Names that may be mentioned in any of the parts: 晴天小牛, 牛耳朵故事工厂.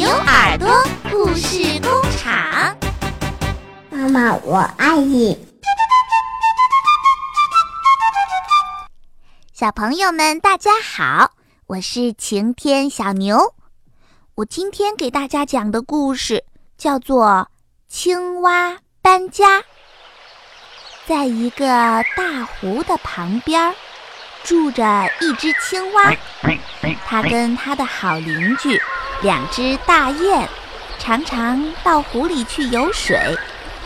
牛耳朵故事工厂。妈妈，我爱你。小朋友们，大家好，我是晴天小牛。我今天给大家讲的故事叫做青蛙搬家。在一个大湖的旁边住着一只青蛙，它跟它的好邻居两只大雁常常到湖里去游水，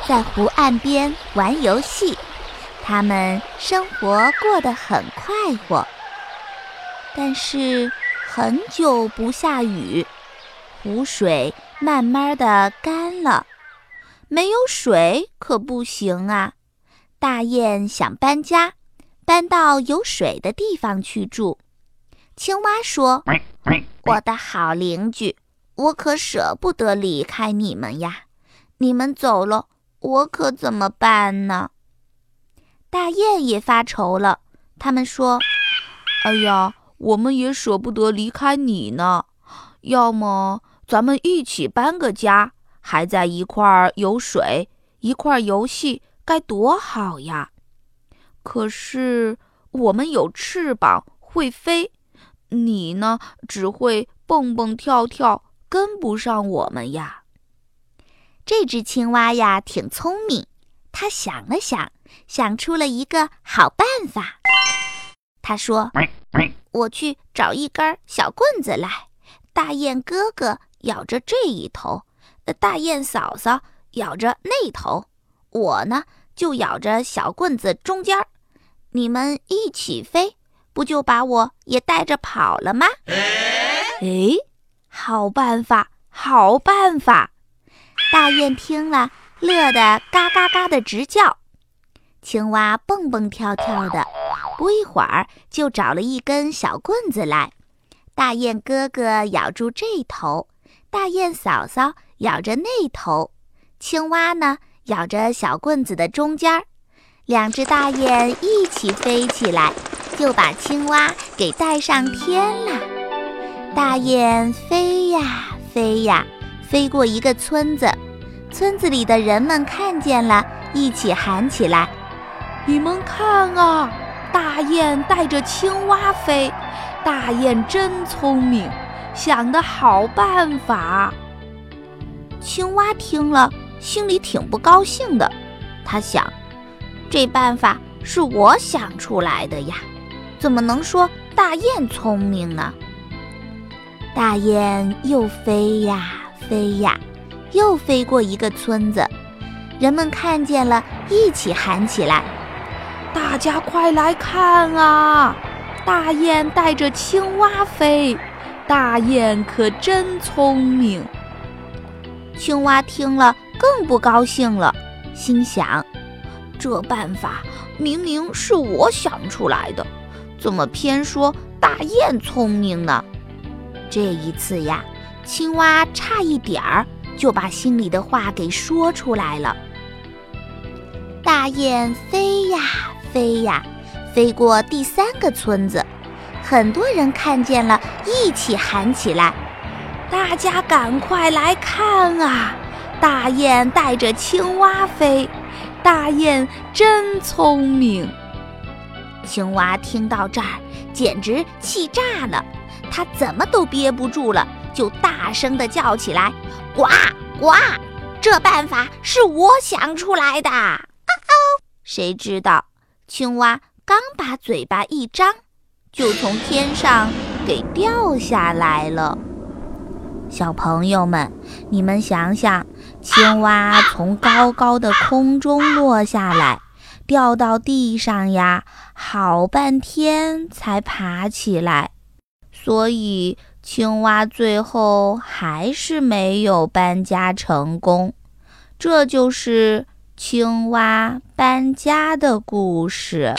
在湖岸边玩游戏，它们生活过得很快活。但是很久不下雨，湖水慢慢地干了，没有水可不行啊。大雁想搬家，搬到有水的地方去住。青蛙说，我的好邻居，我可舍不得离开你们呀，你们走了，我可怎么办呢？大雁也发愁了，他们说，哎呀，我们也舍不得离开你呢，要么咱们一起搬个家，还在一块儿有水，一块儿游戏，该多好呀。可是我们有翅膀会飞，你呢只会蹦蹦跳跳，跟不上我们呀。这只青蛙呀挺聪明，它想了想，想出了一个好办法。它说，我去找一根小棍子来，大雁哥哥咬着这一头，大雁嫂嫂咬着那头，我呢就咬着小棍子中间，你们一起飞，不就把我也带着跑了吗？诶，好办法，好办法！大雁听了，乐得嘎嘎嘎的直叫。青蛙蹦蹦跳跳的，不一会儿就找了一根小棍子来。大雁哥哥咬住这头，大雁嫂嫂咬着那头，青蛙呢咬着小棍子的中间，两只大雁一起飞起来，就把青蛙给带上天了。大雁飞呀飞呀，飞过一个村子，村子里的人们看见了，一起喊起来，你们看啊，大雁带着青蛙飞，大雁真聪明，想得好办法。青蛙听了心里挺不高兴的，他想，这办法是我想出来的呀，怎么能说大雁聪明呢？大雁又飞呀飞呀，又飞过一个村子，人们看见了，一起喊起来，大家快来看啊，大雁带着青蛙飞，大雁可真聪明。青蛙听了更不高兴了，心想，这办法明明是我想出来的，怎么偏说大雁聪明呢？这一次呀，青蛙差一点儿就把心里的话给说出来了。大雁飞呀飞呀，飞过第三个村子，很多人看见了，一起喊起来，大家赶快来看啊，大雁带着青蛙飞，大雁真聪明。青蛙听到这儿，简直气炸了，它怎么都憋不住了，就大声地叫起来，呱呱，这办法是我想出来的。谁知道青蛙刚把嘴巴一张，就从天上给掉下来了。小朋友们，你们想想，青蛙从高高的空中落下来，掉到地上呀，好半天才爬起来，所以青蛙最后还是没有搬家成功。这就是青蛙搬家的故事。